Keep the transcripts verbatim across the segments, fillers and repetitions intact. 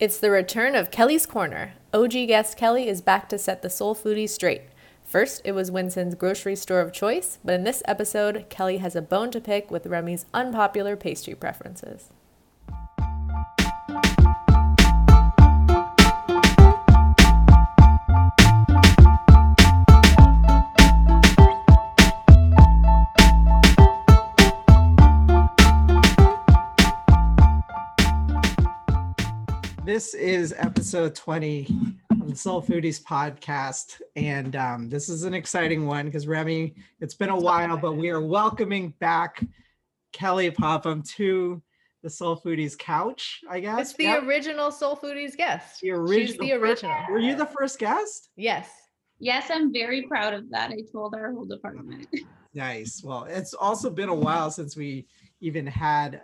It's the return of Kelley's Korner. O G guest Kelly is back to set the Soul Foodies straight. First, it was Winston's grocery store of choice, but in this episode, Kelly has a bone to pick with Remy's unpopular pastry preferences. This is episode twenty of the Soul Foodies podcast, and um, this is an exciting one because Remy, it's been a while, but we are welcoming back Kelly Popham to the Soul Foodies couch, I guess. It's the yep. original Soul Foodies guest. The original. She's the original. Were you the first guest? Yes. Yes, I'm very proud of that. I told our whole department. Nice. Well, it's also been a while since we even had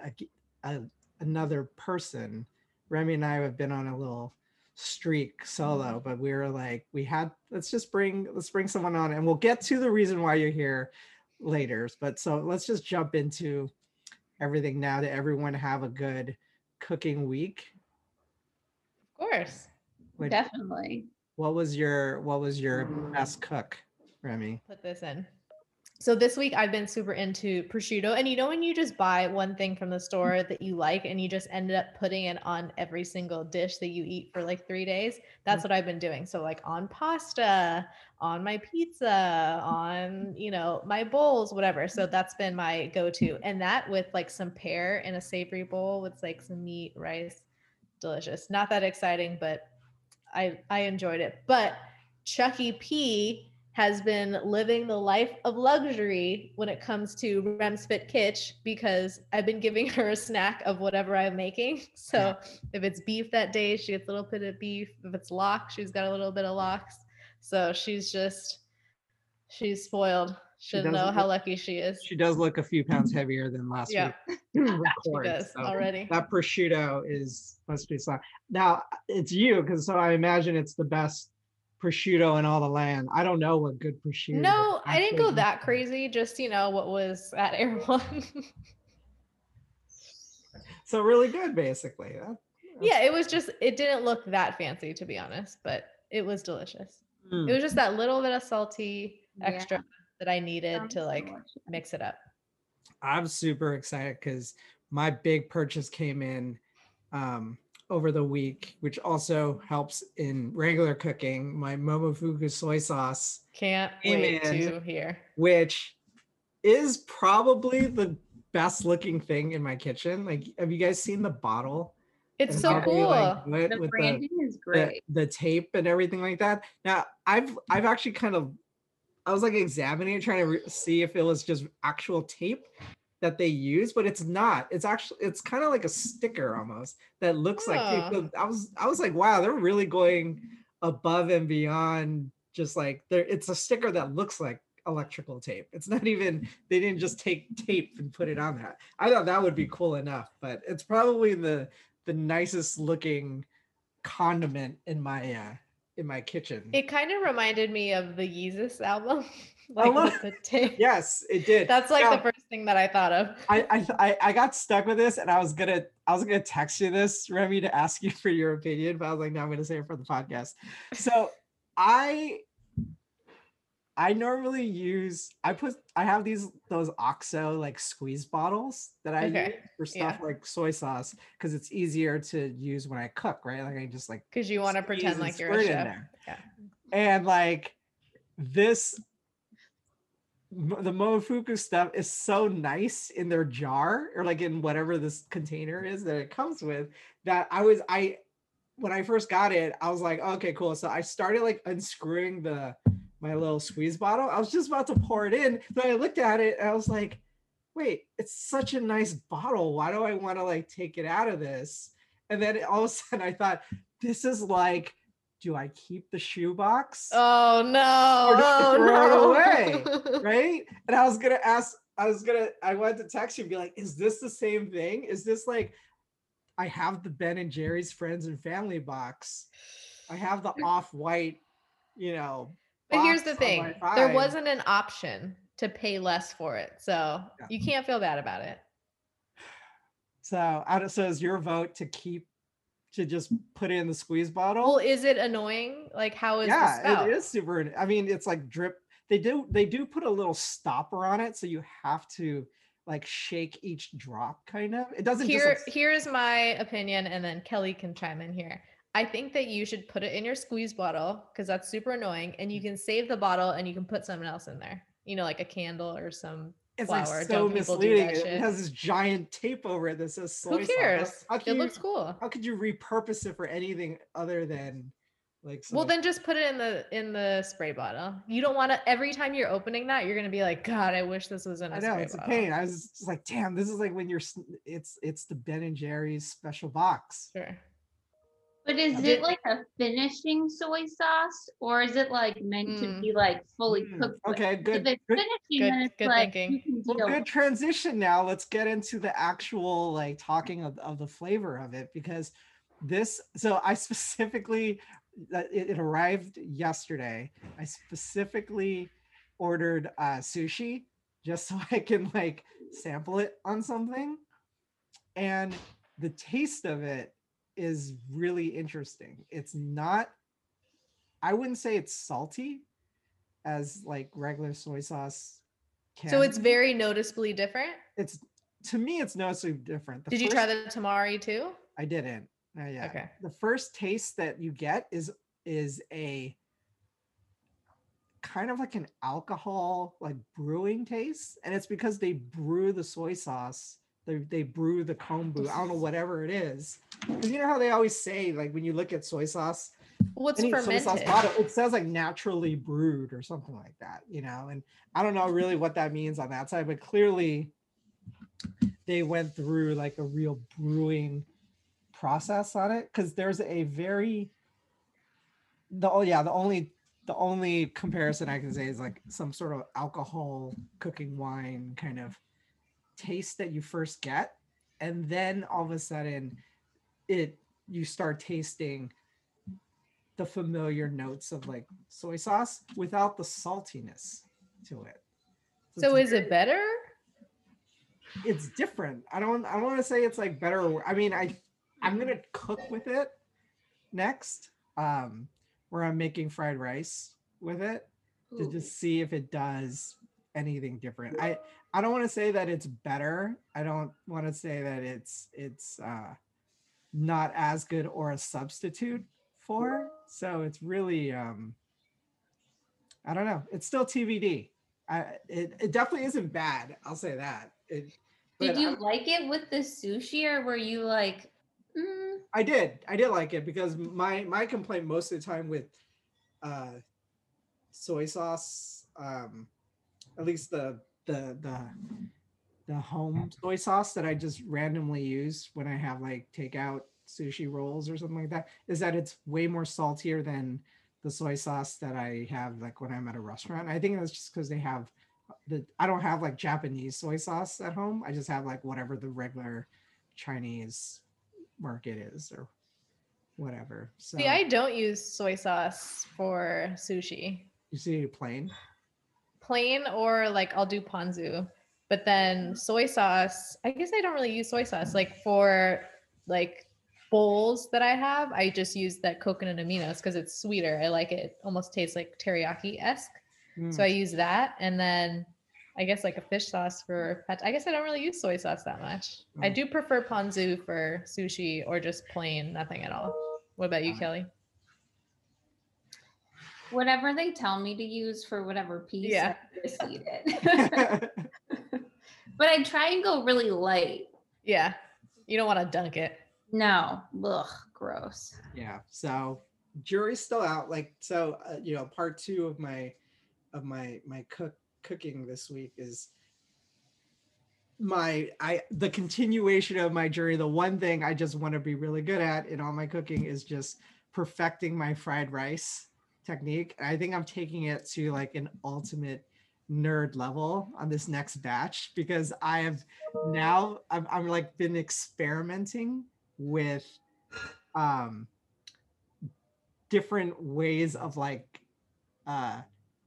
a, a, another person. Remy and I have been on a little streak solo, but we were like, we had, let's just bring, let's bring someone on, and we'll get to the reason why you're here later. But so let's just jump into everything now. To everyone, have a good cooking week. Of course. Which, definitely. What was your, what was your best cook, Remy? Put this in. So this week I've been super into prosciutto, and you know when you just buy one thing from the store that you like and you just ended up putting it on every single dish that you eat for like three days? That's what I've been doing. So like on pasta, on my pizza, on, you know, my bowls, whatever. So that's been my go-to. And that with like some pear in a savory bowl with like some meat, rice, delicious. Not that exciting, but I I enjoyed it. But Chucky P has been living the life of luxury when it comes to Rem's Fit Kitch, because I've been giving her a snack of whatever I'm making. So yeah. If it's beef that day, she gets a little bit of beef. If it's lox, she's got a little bit of lox. So she's just, she's spoiled. Should she know how look, lucky she is. She does look a few pounds heavier than last yeah. week. Record, she does so already. That prosciutto is, must be soft. Now it's you, because so I imagine it's the best prosciutto in all the land. I don't know what good prosciutto. No, I didn't go that crazy. Just, you know, what was at Air One. So really good, basically. That, yeah, it was just, it didn't look that fancy, to be honest, but it was delicious. Mm. It was just that little bit of salty extra yeah. that I needed Sounds to like delicious. Mix it up. I'm super excited because my big purchase came in um over the week, which also helps in regular cooking. My Momofuku soy sauce can't wait to hear, which is probably the best looking thing in my kitchen. Like, have you guys seen the bottle? It's so cool. Like, the branding the, is great. The, the tape and everything like that. Now, I've I've actually kind of I was like examining it, trying to re- see if it was just actual tape that they use, but it's not. It's actually, it's kind of like a sticker almost that looks oh. like tape. I was, I was like, wow, they're really going above and beyond. Just like there, it's a sticker that looks like electrical tape. It's not even, they didn't just take tape and put it on that. I thought that would be cool enough, but it's probably the the nicest looking condiment in my uh, in my kitchen. It kind of reminded me of the Yeezus album. Like love, the tape. Yes, it did. That's like now, the first thing that I thought of. I, I I got stuck with this, and I was gonna I was gonna text you this, Remy, to ask you for your opinion, but I was like, no, I'm gonna say it for the podcast. So I I normally use I put I have these those O X O like squeeze bottles that I okay. use for stuff yeah. like soy sauce, because it's easier to use when I cook, right? Like I just like because you want to pretend like you're a chef. Yeah. And like this. The Momofuku stuff is so nice in their jar, or like in whatever this container is that it comes with, that I was, I, when I first got it, I was like, okay, cool. So I started like unscrewing the, my little squeeze bottle. I was just about to pour it in, but I looked at it and I was like, wait, it's such a nice bottle. Why do I want to like take it out of this? And then all of a sudden I thought, this is like, do I keep the shoebox? Oh no! Or do I throw it away? Right? And I was gonna ask. I was gonna. I wanted to text you and be like, "Is this the same thing? Is this like, I have the Ben and Jerry's Friends and Family box, I have the Off White, you know." But here's the thing: there wasn't an option to pay less for it, so yeah. you can't feel bad about it. So, so is your vote to keep? to just put in the squeeze bottle. Well, is it annoying? Like, how is yeah, this out? It is super. I mean, it's like drip. They do they do put a little stopper on it, so you have to like shake each drop, kind of. It doesn't. Here, just, like, here is my opinion, and then Kelly can chime in here. I think that you should put it in your squeeze bottle because that's super annoying, and you can save the bottle and you can put something else in there. You know, like a candle or some. It's flour. Like so Don't misleading. It shit? Has this giant tape over it that says soy sauce. Who cares? Sauce. How, how it you, looks cool. How could you repurpose it for anything other than like? Some well, then just put it in the in the spray bottle. You don't want to. Every time you're opening that, you're gonna be like, God, I wish this was in a I know, spray it's bottle. It's a pain. I was just like, damn, this is like when you're. It's it's the Ben and Jerry's special box. Sure. But is it like a finishing soy sauce, or is it like meant mm. to be like fully cooked? Okay, with? Good. If it's finishing, good, then it's good like thinking. Well, good transition. Now let's get into the actual like talking of, of the flavor of it, because this. So I specifically, it, it arrived yesterday. I specifically ordered uh, sushi just so I can like sample it on something, and the taste of it is really interesting. It's not, I wouldn't say it's salty as like regular soy sauce can. So it's very noticeably different? It's, to me, it's noticeably different. The Did first, you try the tamari too? I didn't. Not yet. Okay. The first taste that you get is is a kind of like an alcohol, like brewing taste. And it's because they brew the soy sauce. They, they brew the kombu. I don't know, whatever it is. Because you know how they always say, like, when you look at soy sauce, what's fermented? Soy sauce bottle, it says like naturally brewed or something like that, you know? And I don't know really what that means on that side, but clearly they went through like a real brewing process on it. Because there's a very, the oh yeah, the only, the only comparison I can say is like some sort of alcohol cooking wine kind of taste that you first get, and then all of a sudden it you start tasting the familiar notes of like soy sauce without the saltiness to it. So, so is it better? It's different. I don't I don't want to say it's like better or worse. I mean I I'm gonna cook with it next um where I'm making fried rice with it. Ooh. To just see if it does anything different. I I don't want to say that it's better. I don't want to say that it's it's uh, not as good or a substitute for. So it's really, um, I don't know. It's still T B D. I, it, it definitely isn't bad. I'll say that. It, did you I, like it with the sushi, or were you like, mm. I did. I did like it because my, my complaint most of the time with uh, soy sauce, um, at least the the the the home soy sauce that I just randomly use when I have like takeout sushi rolls or something like that, is that it's way more saltier than the soy sauce that I have like when I'm at a restaurant. I think that's just because they have the I don't have like Japanese soy sauce at home. I just have like whatever the regular Chinese market is or whatever. So see, I don't use soy sauce for sushi. You see plain? Plain, or like I'll do ponzu, but then soy sauce, I guess I don't really use soy sauce like for like bowls that I have. I just use that coconut aminos because it's sweeter. I like it. It almost tastes like teriyaki-esque. Mm. So I use that, and then I guess like a fish sauce for pad. I guess I don't really use soy sauce that much. Mm. I do prefer ponzu for sushi, or just plain nothing at all. What about you, um, Kelly? Whatever they tell me to use for whatever piece, yeah. I just eat it. But I try and go really light. Yeah. You don't want to dunk it. No. Ugh, gross. Yeah. So jury's still out. Like, so, uh, you know, part two of my, of my, my cook cooking this week is my, I, the continuation of my jury. The one thing I just want to be really good at in all my cooking is just perfecting my fried rice technique. I think I'm taking it to like an ultimate nerd level on this next batch, because I have now I've, I'm like been experimenting with um different ways of like uh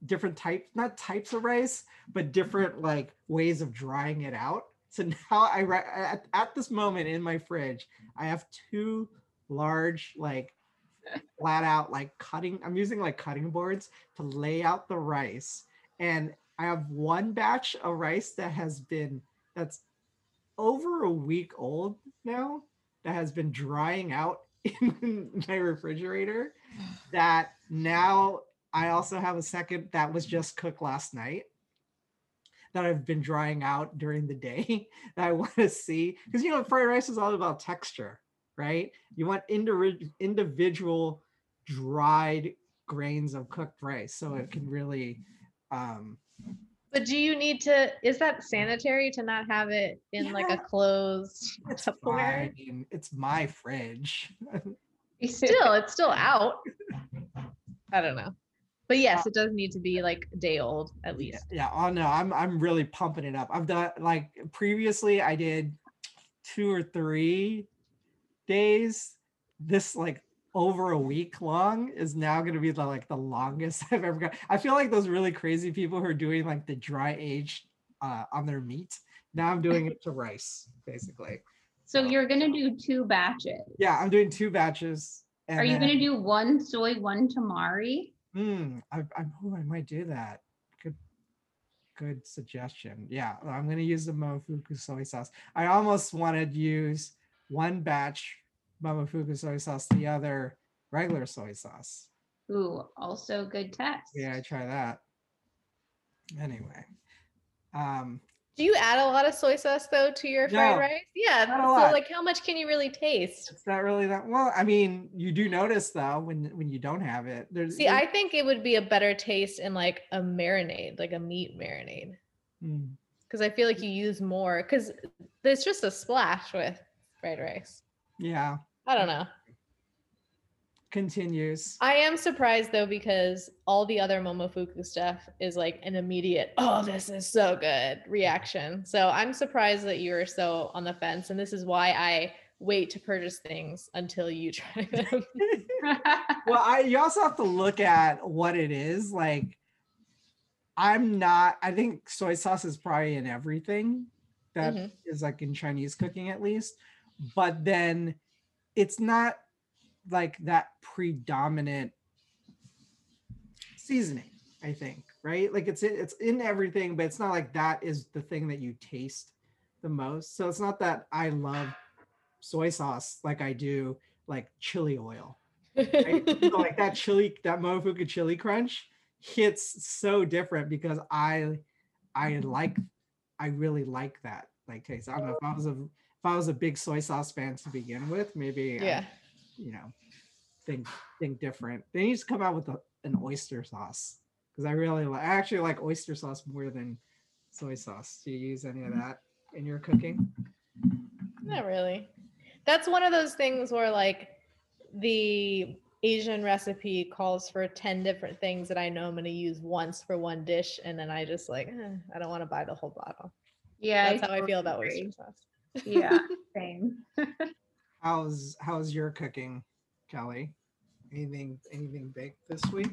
different types, not types of rice, but different like ways of drying it out. So now I at, at this moment in my fridge I have two large, like flat out, like cutting, I'm using like cutting boards to lay out the rice. And I have one batch of rice that has been, that's over a week old now, that has been drying out in my refrigerator, that now I also have a second that was just cooked last night that I've been drying out during the day that I want to see. Because, you know, fried rice is all about texture, right? You want indiv- individual dried grains of cooked rice so it can really... Um, but do you need to, is that sanitary to not have it in yeah, like a closed Tupperware? It's my fridge. Still, it's still out. I don't know. But yes, it does need to be like a day old at least. Yeah. Oh no, I'm I'm really pumping it up. I've done like previously I did two or three days. This like over a week long is now going to be the, like the longest I've ever got. I feel like those really crazy people who are doing like the dry aged uh, on their meat. Now I'm doing it to rice basically. So, so you're going to do two batches. Yeah, I'm doing two batches. And are you going to do one soy, one tamari? Hmm. I, I, oh, I might do that. Good, good suggestion. Yeah, I'm going to use the Momofuku soy sauce. I almost wanted to use one batch Momofuku soy sauce, the other regular soy sauce. Ooh, also good test. Yeah, I try that. Anyway. Um, Do you add a lot of soy sauce though to your fried no, rice? Yeah. So like how much can you really taste? It's not really that well. I mean, you do notice though when when you don't have it. There's See, it, I think it would be a better taste in like a marinade, like a meat marinade. Mm. Cuz I feel like you use more cuz there's just a splash with fried rice. Yeah. I don't know. Continues. I am surprised though because all the other Momofuku stuff is like an immediate, oh, this is so good reaction. So I'm surprised that you are so on the fence. And this is why I wait to purchase things until you try them. Well, I, you also have to look at what it is. Like I'm not, I think soy sauce is probably in everything that mm-hmm. is like in Chinese cooking at least. But then it's not like that predominant seasoning, I think, right? Like it's in, it's in everything, but it's not like that is the thing that you taste the most. So it's not that I love soy sauce like I do like chili oil, right? So like that chili, that Momofuku chili crunch hits so different because I, I like, I really like that like taste. I don't know if I was a, if I was a big soy sauce fan to begin with, maybe yeah. I, you know, think think different. They need to come out with a, an oyster sauce because I really like. I actually like oyster sauce more than soy sauce. Do you use any of that in your cooking? Not really. That's one of those things where like the Asian recipe calls for ten different things that I know I'm going to use once for one dish, and then I just like eh, I don't want to buy the whole bottle. Yeah, that's I how totally I feel about oyster sauce. Yeah, same. How's how's your cooking, Kelly? Anything anything baked this week?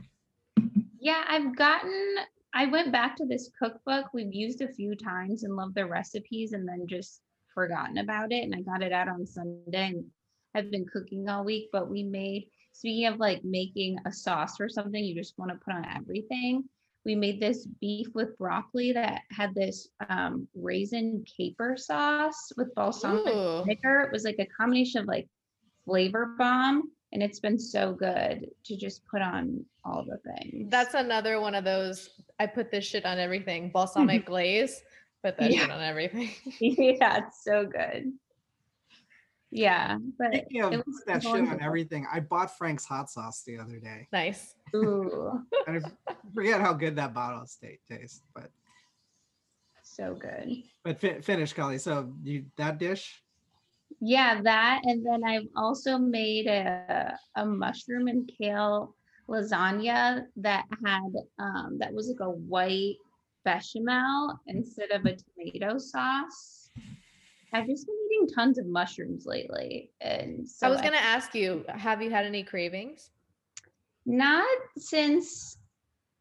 Yeah, I've gotten, I went back to this cookbook we've used a few times and loved the recipes and then just forgotten about it. And I got it out on Sunday and I've been cooking all week, but we made, speaking of like making a sauce or something, you just want to put on everything. We made this beef with broccoli that had this um, raisin caper sauce with balsamic vinegar. It was like a combination of like flavor bomb. And it's been so good to just put on all the things. That's another one of those, I put this shit on everything. Balsamic glaze, put that yeah. shit on everything. Yeah, it's so good. Yeah. But Speaking of it was that shit on everything, I bought Frank's hot sauce the other day. Nice. Ooh. I forget how good that bottle of steak tastes, but so good. But fi- finish, Kelly. So you that dish? Yeah, that. And then I've also made a, a mushroom and kale lasagna that had um that was like a white bechamel instead of a tomato sauce. I've just been eating tons of mushrooms lately. And so I was going to ask you, have you had any cravings? Not since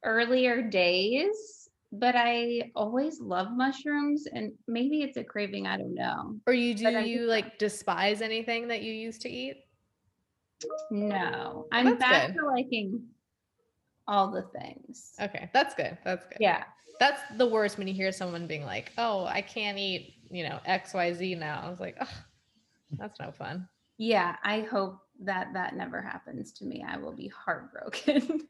earlier days, but I always love mushrooms and maybe it's a craving. I don't know. Or you do you like despise anything that you used to eat? No, I'm that's back good. to liking all the things. Okay. That's good. That's good. Yeah. That's the worst when you hear someone being like, oh, I can't eat, you know, X Y Z now. I was like, oh, that's no fun. Yeah. I hope that that never happens to me. I will be heartbroken.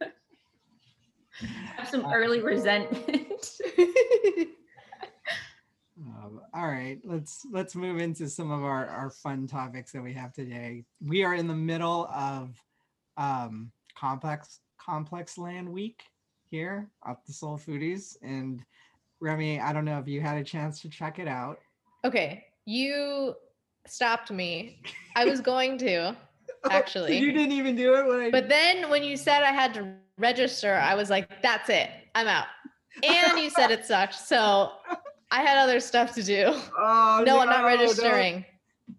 Have some early resentment. Um, all right, let's let's move into some of our, our fun topics that we have today. We are in the middle of um, complex complex land week here at the Soul Foodies, and Remy, I don't know if you had a chance to check it out. Okay, you stopped me. I was going to actually. You didn't even do it when I. But then when you said I had to register, I was like, "That's it, I'm out." And you said it sucked, so. I had other stuff to do. Oh, no, no, I'm not registering.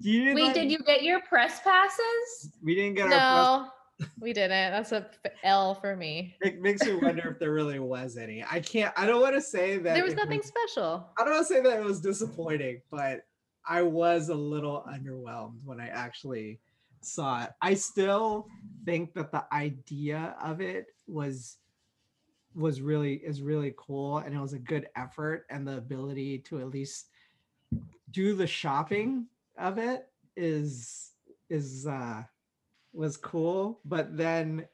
No. Wait, like... did you get your press passes? We didn't get no, our press. No, we didn't. That's a L for me. It makes me wonder if there really was any. I can't, I don't want to say that. There was nothing was, special. I don't want to say that it was disappointing, but I was a little underwhelmed when I actually saw it. I still think that the idea of it was was really is really cool, and it was a good effort, and the ability to at least do the shopping of it is is uh was cool. But then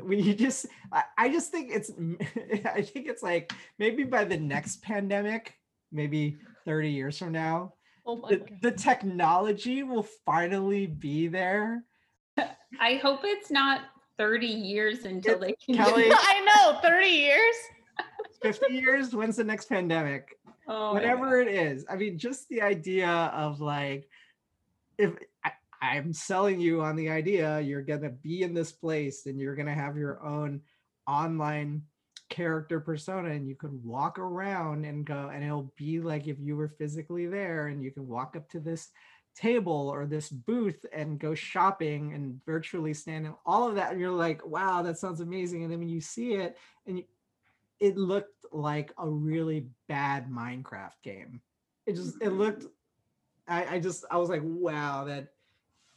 when you just I, I just think it's I think it's like maybe by the next pandemic, maybe thirty years from now, oh my the, the technology will finally be there. I hope it's not thirty years until they can. Kelly, I know, thirty years, fifty years. When's the next pandemic? Oh, whatever it is. I mean, just the idea of like, if I, I'm selling you on the idea, you're gonna be in this place and you're gonna have your own online character persona, and you could walk around and go, and it'll be like if you were physically there, and you can walk up to this table or this booth and go shopping and virtually stand in all of that, and you're like, wow, that sounds amazing. And then when you see it, and you, it looked like a really bad Minecraft game. It just it looked I, I just I was like, wow, that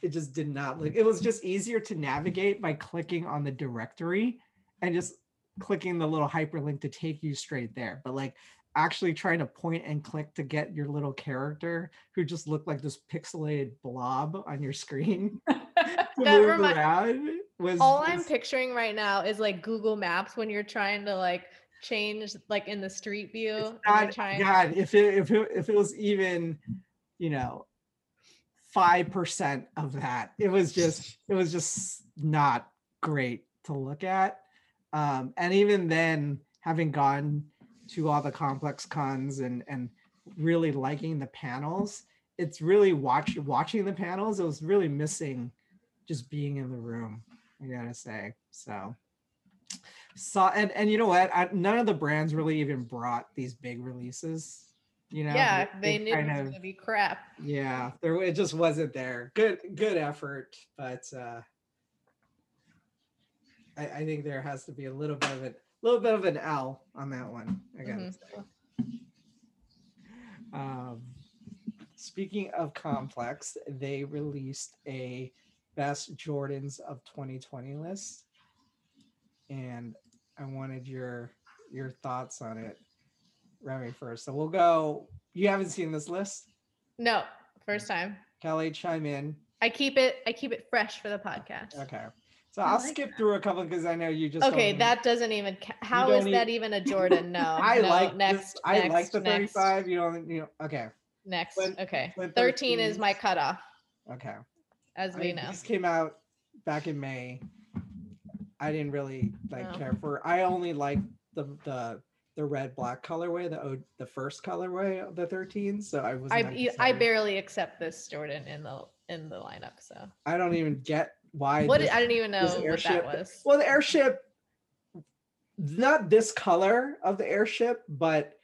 it just did not look. It was just easier to navigate by clicking on the directory and just clicking the little hyperlink to take you straight there. But like actually trying to point and click to get your little character who just looked like this pixelated blob on your screen to move remind- around was all was- I'm picturing right now is like Google Maps when you're trying to like change like in the street view. It's not, trying- God, if it, if it if it was even, you know, five percent of that, it was just it was just not great to look at. Um, and even then, having gone to all the complex cons and and really liking the panels, it's really watch, watching the panels, it was really missing just being in the room, I gotta say. So, so and, and you know what, I, none of the brands really even brought these big releases, you know? Yeah, they, they knew it was of, gonna be crap. Yeah, there it just wasn't there. Good good effort, but uh, I, I think there has to be a little bit of an A little bit of an L on that one, I gotta mm-hmm. say. Um, speaking of Complex, they released a Best Jordans of twenty twenty list, and I wanted your your thoughts on it, Remy, first. So we'll go. You haven't seen this list? No, first time. Kelly, chime in. I keep it. I keep it fresh for the podcast. Okay. So I'll like skip that. through a couple because I know you just okay. That doesn't even. Ca- How is need... that even a Jordan? No, I no, like next. This, I next, like the next. thirty-five. You don't. You know. Okay. Next. When, okay. When thirteen, thirteen is my cutoff. Okay. As we I mean, know, this came out back in May. I didn't really like no. care for. I only liked the the the red black colorway, the the first colorway of the thirteen. So I was. I I barely accept this Jordan in the in the lineup. So I don't even get. Why what this, I didn't even know what that was. Well, the airship, not this color of the airship, but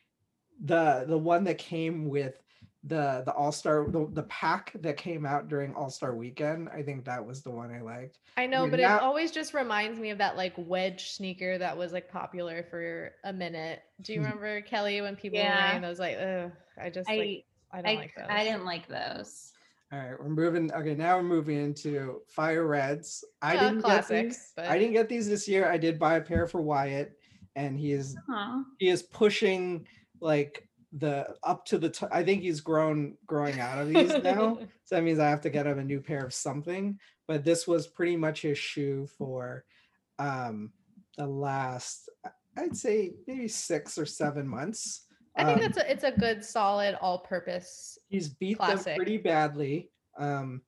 the the one that came with the the all-star the, the pack that came out during All-Star Weekend. I think that was the one I liked. I know, I mean, but now, it always just reminds me of that like wedge sneaker that was like popular for a minute. Do you remember Kelly when people yeah. were wearing those? Like, ugh, I just I, like, I don't I, like those. I didn't like those. All right, we're moving. Okay, now we're moving into Fire Reds. I uh, didn't classics, get these. But... I didn't get these this year. I did buy a pair for Wyatt, and he is Aww. he is pushing like the up to the. T- I think he's grown growing out of these now, so that means I have to get him a new pair of something. But this was pretty much his shoe for um, the last, I'd say maybe six or seven months. I think um, that's a, it's a good, solid, all-purpose. He's beat classic. them pretty badly, um,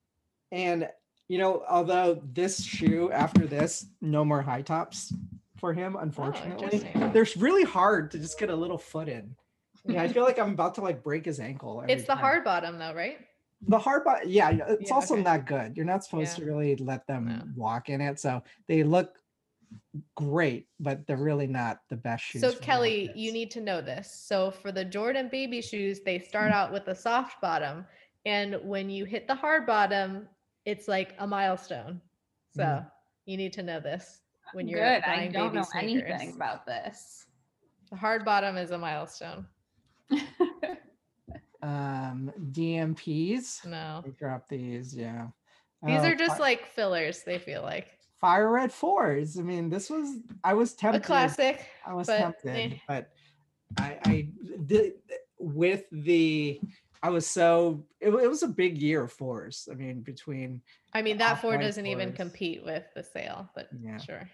and you know, although this shoe after this, no more high tops for him. Unfortunately, oh, they're really hard to just get a little foot in. Yeah, I feel like I'm about to like break his ankle. It's the time. hard bottom, though, right? The hard bottom, yeah. It's yeah, also okay. not good. You're not supposed yeah. to really let them no. walk in it. So they look great, but they're really not the best shoes. So Kelly, you need to know this. So for the Jordan baby shoes, they start out with a soft bottom, and when you hit the hard bottom, it's like a milestone. So mm. you need to know this when you're Good. buying baby sneakers. I don't know sneakers. anything about this. The hard bottom is a milestone. um, D M Ps. No. We dropped these. Yeah. These oh, are just I- like fillers. They feel like. Fire Red fours. I mean, this was, I was tempted. A classic. I was but, tempted, eh. but I, I did with the, I was so, it, it was a big year of fours. I mean, between. I mean, that four doesn't fours. even compete with the sale, but yeah. sure.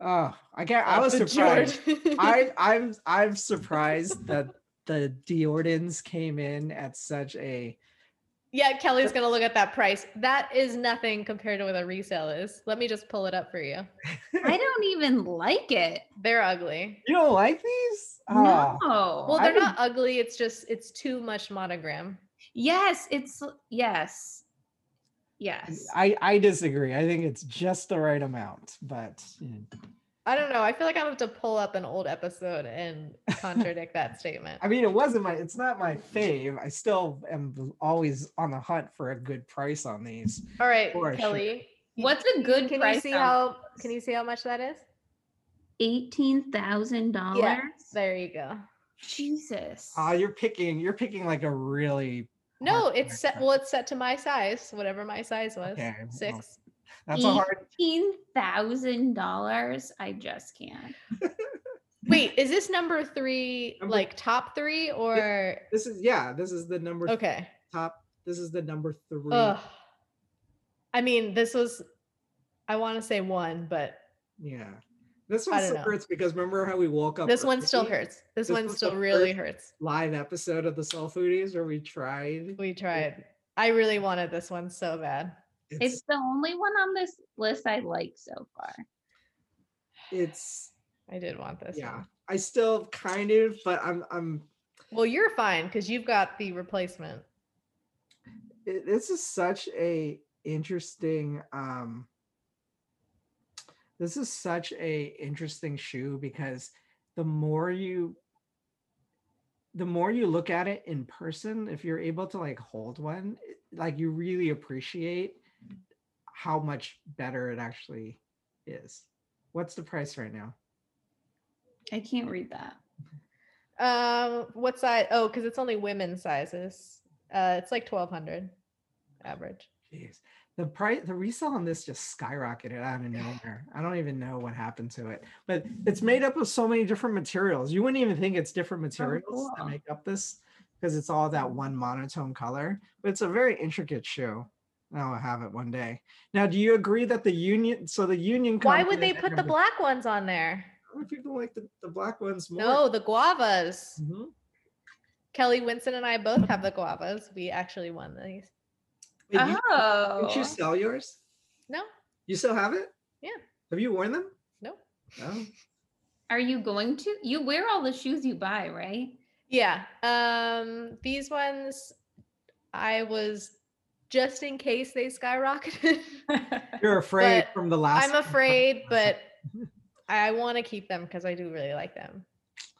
Oh, I get, I was surprised. I, I'm, I'm surprised that the Diordans came in at such a. Yeah, Kelly's going to look at that price. That is nothing compared to what a resale is. Let me just pull it up for you. I don't even like it. They're ugly. You don't like these? No. Oh, well, they're I not would... ugly. It's just, it's too much monogram. Yes, it's, yes. Yes. I, I disagree. I think it's just the right amount, but. I don't know. I feel like I have to pull up an old episode and contradict that statement. I mean, it wasn't my, it's not my fave. I still am always on the hunt for a good price on these. All right, Kelly, what's a good can price? You see how, can you see how much that is? eighteen thousand dollars. Yeah, there you go. Jesus. Oh, uh, you're picking, you're picking like a really. No, it's set. Price. Well, it's set to my size, whatever my size was. Okay, Six. Well. That's a hard eighteen thousand dollars. I just can't. Wait, is this number three, number, like top three or? This is, yeah, this is the number. Okay. Th- top. This is the number three. Ugh. I mean, this was, I want to say one, but. Yeah. This one still know. hurts because remember how we woke up. This early? one still hurts. This, this one still really hurts. Live episode of the Soul Foodies where we tried. We tried. I really wanted this one so bad. It's, it's the only one on this list I like so far. It's I did want this. Yeah. One. I still kind of, but I'm I'm Well, you're fine because you've got the replacement. It, this is such a interesting um this is such a interesting shoe because the more you the more you look at it in person, if you're able to like hold one, like you really appreciate how much better it actually is. What's the price right now? I can't read that. Um, what size? Oh, because it's only women's sizes. Uh, it's like twelve hundred average. Jeez, the price, the resale on this just skyrocketed out of nowhere. I don't even know what happened to it. But it's made up of so many different materials. You wouldn't even think it's different materials oh, cool. that make up this because it's all that one monotone color. But it's a very intricate shoe. I'll have it one day. Now, do you agree that the Union, so the Union company- Why would they put the black ones on there? People like the, the black ones more. No, the guavas. Mm-hmm. Kelly, Winston, and I both have the guavas. We actually won these. Wait, oh. You, didn't you sell yours? No. You still have it? Yeah. Have you worn them? No. No. Are you going to? You wear all the shoes you buy, right? Yeah. Um, these ones, I was- just in case they skyrocketed. You're afraid but from the last I'm afraid, but I want to keep them because I do really like them.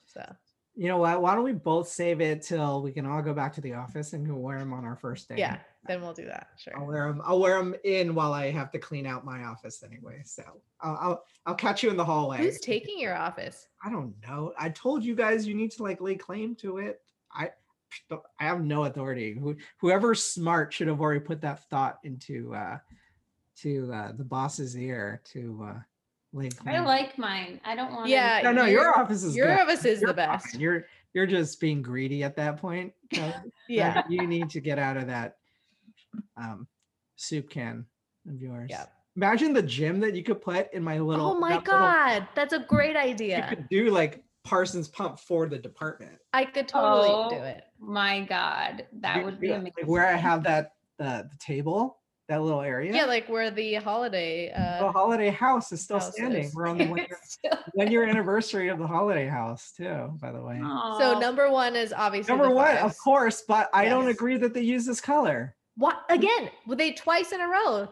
So you know what? Why don't we both save it till we can all go back to the office and go wear them on our first day? Yeah, then we'll do that. Sure. I'll wear them. I'll wear them in while I have to clean out my office anyway. So I'll I'll, I'll catch you in the hallway. Who's taking your office? I don't know. I told you guys you need to like lay claim to it. I I have no authority. Who, whoever's smart should have already put that thought into uh, to uh, the boss's ear to uh, lay claim. I like mine. I don't want. Yeah, no, no, your, your office is your good. office is your the office. best. You're you're just being greedy at that point. So, yeah, like, you need to get out of that um, soup can of yours. Yeah. Imagine the gym that you could put in my little. Oh my that god, little, that's a great idea. You could do like Parsons Pump for the department. I could totally oh, do it. My god, that you, would be yeah, amazing. Like where I have that uh, the table, that little area. Yeah, like where the holiday. Uh, the holiday house is still houses. standing. We're on the one year, one year anniversary of the holiday house too. By the way. Aww. So number one is obviously number one, of course. But yes. I don't agree that they use this color. What again? Were they twice in a row?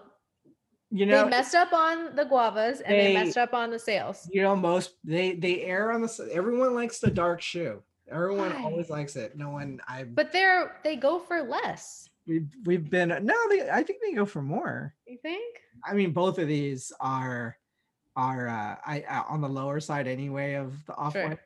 You know, they messed up on the guavas and they, they messed up on the sales. You know, most they they err on the. Everyone likes the dark shoe. Everyone Why? always likes it. No one. I. But they're they go for less. We've we've been no. They, I think they go for more. You think? I mean, both of these are are uh, I, I on the lower side anyway of the off white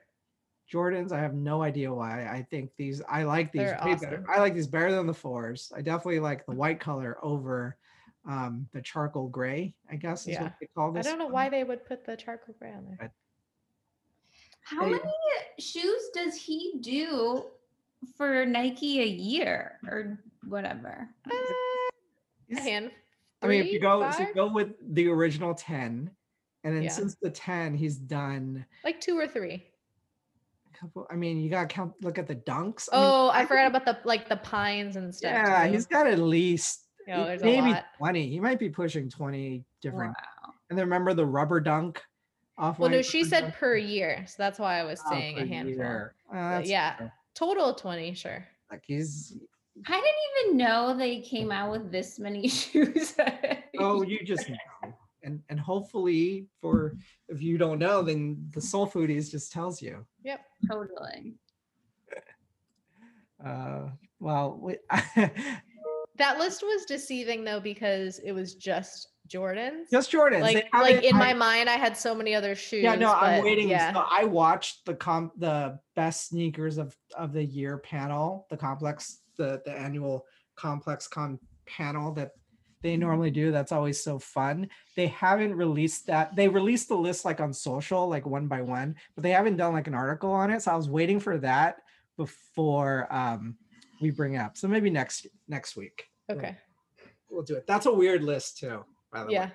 sure. Jordans. I have no idea why. I think these. I like these. They're way awesome. better. I like these better than the fours. I definitely like the white color over. Um, the charcoal gray, I guess is yeah. what they call this. I don't know one. why they would put the charcoal gray on there. How they, many shoes does he do for Nike a year or whatever? Uh, a hand. Three, I mean, if you go, so you go with the original ten, and then yeah. since the ten, he's done like two or three. Couple, I mean, you gotta count. Look at the dunks. Oh, I, mean, I forgot about the like the pines and stuff. Yeah, too. He's got at least. You know, maybe twenty. He might be pushing twenty different. Wow. And then remember the rubber dunk off. Well, no, she said dunk? per year, so that's why I was oh, saying a handful. Uh, yeah, fair. Total twenty, sure. Like he's. I didn't even know they came out with this many shoes. Oh, you just know, and and hopefully, for if you don't know, then the Soul Foodies just tells you. Yep, totally. Uh, well, we. That list was deceiving though, because it was just Jordans. Just Jordans. Like, like in I, my mind, I had so many other shoes. Yeah, no, but, I'm waiting. Yeah. So I watched the comp, the best sneakers of, of the year panel, the complex, the, the annual complex con panel that they normally do. That's always so fun. They haven't released that. They released the list like on social, like one by one, but they haven't done like an article on it. So I was waiting for that before um, we bring up. So maybe next next week. Okay, we'll do it. That's a weird list too, by the yeah. way.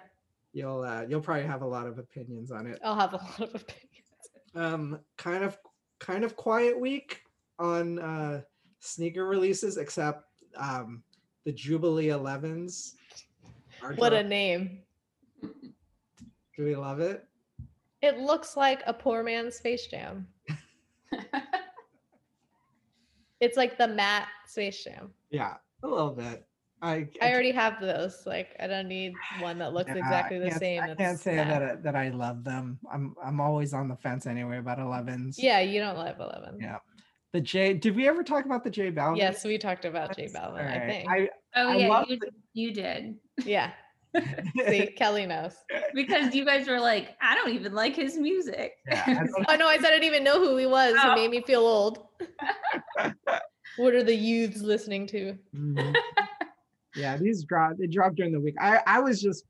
You'll uh, you'll probably have a lot of opinions on it. I'll have a lot of opinions. Um, kind of kind of quiet week on uh, sneaker releases, except um, the Jubilee elevens. What a name! Do we love it? It looks like a poor man's Space Jam. It's like the matte Space Jam. Yeah, a little bit. I, I, I already have those. Like, I don't need one that looks yeah, exactly the same. I can't say that. that that I love them. I'm I'm always on the fence anyway about elevens. Yeah, you don't love elevens. Yeah, the J. Did we ever talk about the J Balvin? Yes, we talked about That's, J Balvin. Right. I think. I, oh I yeah, you, the, you did. Yeah. See, Kelly knows because you guys were like, I don't even like his music. Yeah, oh no, I said I didn't even know who he was. Oh. It made me feel old. What are the youths listening to? Mm-hmm. Yeah, these dropped. They dropped during the week. I, I was just,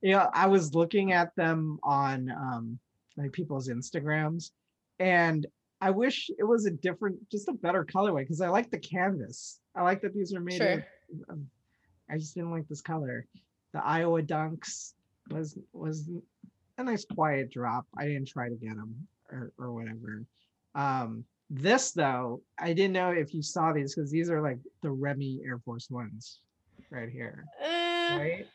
you know, I was looking at them on um, like people's Instagrams, and I wish it was a different, just a better colorway because I like the canvas. I like that these are made. Sure. Of, um, I just didn't like this color. The Iowa Dunks was was a nice quiet drop. I didn't try to get them or or whatever. Um, this though, I didn't know if you saw these because these are like the Remy Air Force Ones. Right here, uh, right?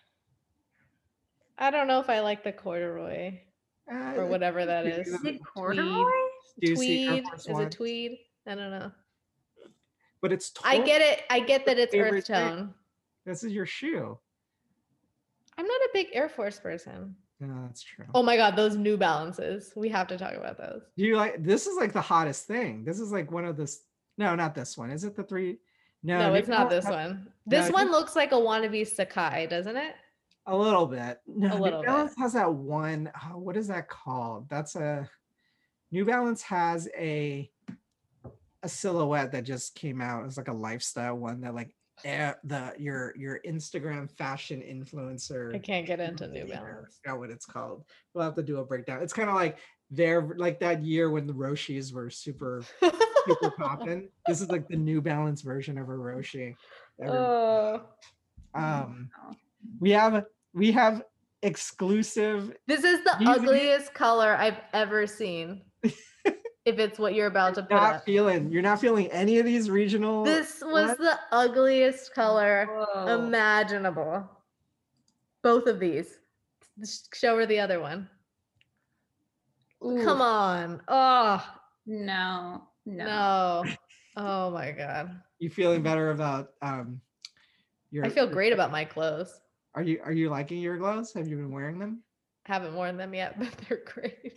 I don't know if I like the corduroy uh, or whatever that is. Is it corduroy? Tweed? tweed. Is it tweed? I don't know. But it's. Totally I get it. I get that it's earth tone. Thing. This is your shoe. I'm not a big Air Force person. No, that's true. Oh my God, those New Balances. We have to talk about those. Do you like? This is like the hottest thing. This is like one of the. No, not this one. Is it the three? No, no it's not this one. This no, one looks like a wannabe Sakai, doesn't it? A little bit. No, a little New Balance bit. has that one. Oh, what is that called? That's a New Balance has a a silhouette that just came out. It was like a lifestyle one that like eh, the your your Instagram fashion influencer. I can't get into New Balance. I forgot what it's called. We'll have to do a breakdown. It's kind of like they're like that year when the Roshis were super super popping. This is like the New Balance version of a Roshi. Oh. Um, we have we have exclusive. This is the music. Ugliest color I've ever seen. If it's what you're about you're to put not up. Feeling, you're not feeling any of these regional. This was what? The ugliest color Whoa. Imaginable. Both of these. Show her the other one. Ooh. Come on. Oh, no, no. No. Oh my God. You feeling better about um your I feel great about my clothes. Are you are you liking your clothes? Have you been wearing them? Haven't worn them yet, but they're great.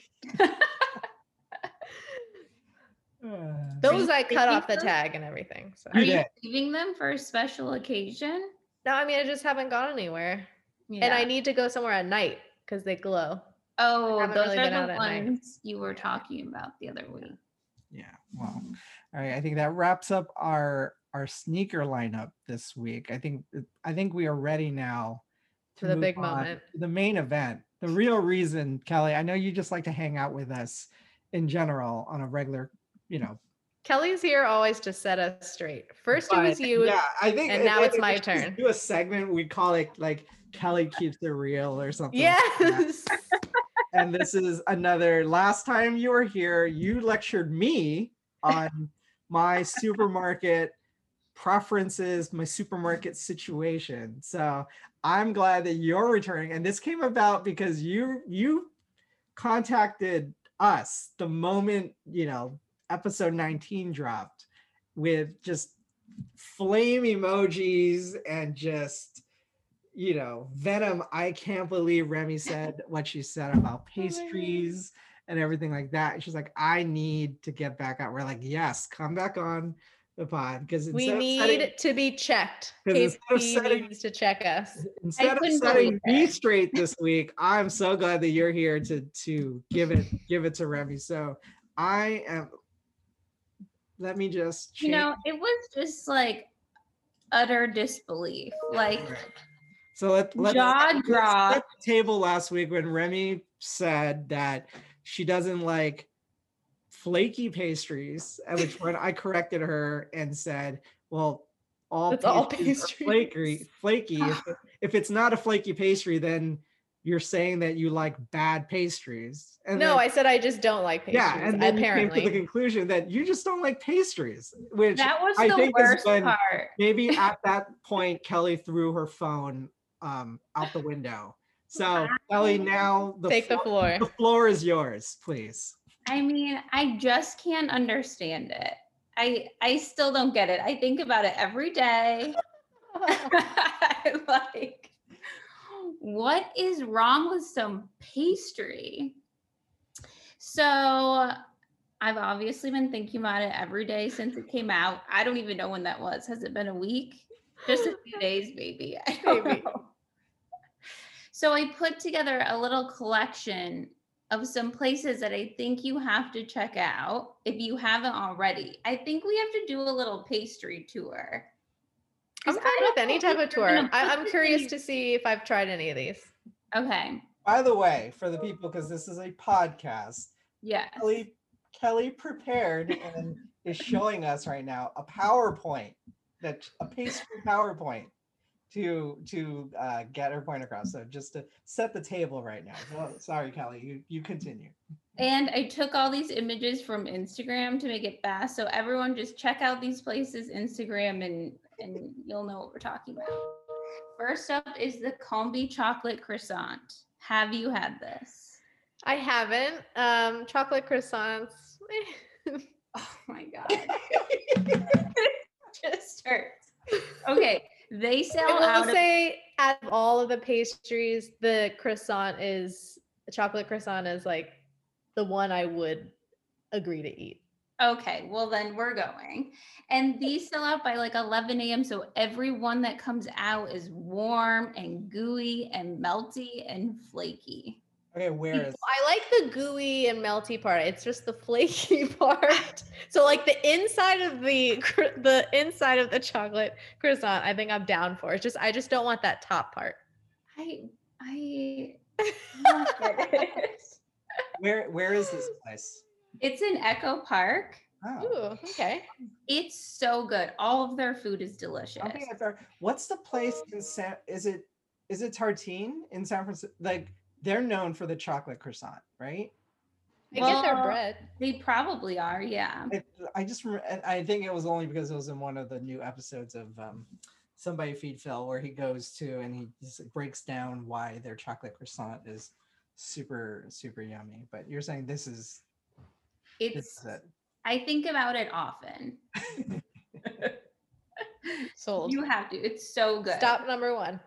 Uh, Those I cut off the them? tag and everything. So. Are you saving them for a special occasion? No, I mean, I just haven't gone anywhere. Yeah. And I need to go somewhere at night because they glow. Oh, those really are the ones you were talking about the other week. Yeah, well, all right. I think that wraps up our our sneaker lineup this week. I think I think we are ready now to the big moment, the main event. The real reason, Kelly, I know you just like to hang out with us in general on a regular you know, Kelly's here always to set us straight. First but, it was you, yeah, I think, and now it's my turn. Do a segment we call it like Kelly keeps it real or something. Yes. Like and this is another. Last time you were here, you lectured me on my supermarket preferences, my supermarket situation. So I'm glad that you're returning, and this came about because you you contacted us the moment you know. Episode nineteen dropped with just flame emojis and just, you know, venom. I can't believe Remy said what she said about pastries and everything like that. And she's like, I need to get back out. We're like, yes, come back on the pod because we need setting, to be checked. K P setting, needs to check us. Instead of setting me straight this week, I'm so glad that you're here to to give it give it to Remy. So I am. Let me just change. You know, it was just like utter disbelief. Like so let, let, jaw let's drop set the table last week when Remy said that she doesn't like flaky pastries, at which point I corrected her and said, well, all it's pastries, all pastries. Are flaky flaky. if, if it's not a flaky pastry, then you're saying that you like bad pastries. And no, then, I said I just don't like pastries. Yeah, and then apparently you came to the conclusion that you just don't like pastries, which that was I the think worst when, part. Maybe at that point, Kelly threw her phone um, out the window. So Kelly, now the take floor, the floor. The floor is yours, please. I mean, I just can't understand it. I I still don't get it. I think about it every day. I like. What is wrong with some pastry? So I've obviously been thinking about it every day since it came out. I don't even know when that was. Has it been a week? Just a few days, maybe. I don't maybe. know. So I put together a little collection of some places that I think you have to check out if you haven't already. I think we have to do a little pastry tour. I'm fine with any type of tour. I, I'm curious to see if I've tried any of these. Okay. By the way, for the people, because this is a podcast. Yeah. Kelly, Kelly prepared and is showing us right now a PowerPoint, that a pastry PowerPoint to to uh, get her point across. So just to set the table right now. Well, sorry, Kelly, you, you continue. And I took all these images from Instagram to make it fast. So everyone just check out these places, Instagram, and and you'll know what we're talking about. First up is the Combi chocolate croissant. Have you had this? I haven't. Um, chocolate croissants. Oh my God. It just hurts. Okay, they sell out. I will out say, out of all of the pastries, the croissant is, the chocolate croissant is like the one I would agree to eat. Okay, well then we're going. And these sell out by like eleven a.m. So every one that comes out is warm and gooey and melty and flaky. Okay, where is? I like the gooey and melty part. It's just the flaky part. So like the inside of the the inside of the chocolate croissant, I think I'm down for. It's just I just don't want that top part. I I. Where where is this place? It's in Echo Park. Oh, ooh, okay. It's so good. All of their food is delicious. Okay, what's the place in San? Is it is it Tartine in San Francisco? Like. They're known for the chocolate croissant, right? They well, get their bread. They probably are, yeah. It, I just, I think it was only because it was in one of the new episodes of um, Somebody Feed Phil, where he goes to and he just breaks down why their chocolate croissant is super, super yummy. But you're saying this is, it's, this is it. I think about it often. Sold. You have to. It's so good. Stop number one.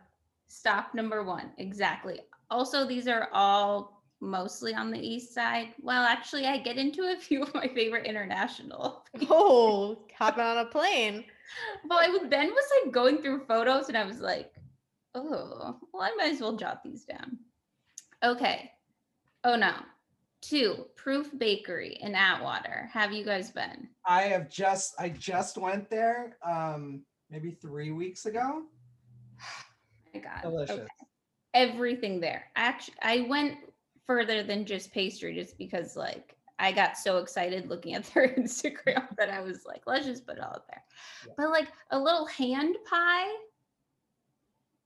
Stop number one. Exactly. Also, these are all mostly on the east side. Well, actually, I get into a few of my favorite international. Oh, hopping on a plane. Well, I was, Ben was like going through photos and I was like, oh, well, I might as well jot these down. Okay. Oh, no. Two, Proof Bakery in Atwater. Have you guys been? I have just, I just went there um, maybe three weeks ago. My God. Delicious. Okay. Everything there. Actually, I went further than just pastry just because like I got so excited looking at their Instagram that I was like, let's just put it all up there. Yeah. But like a little hand pie.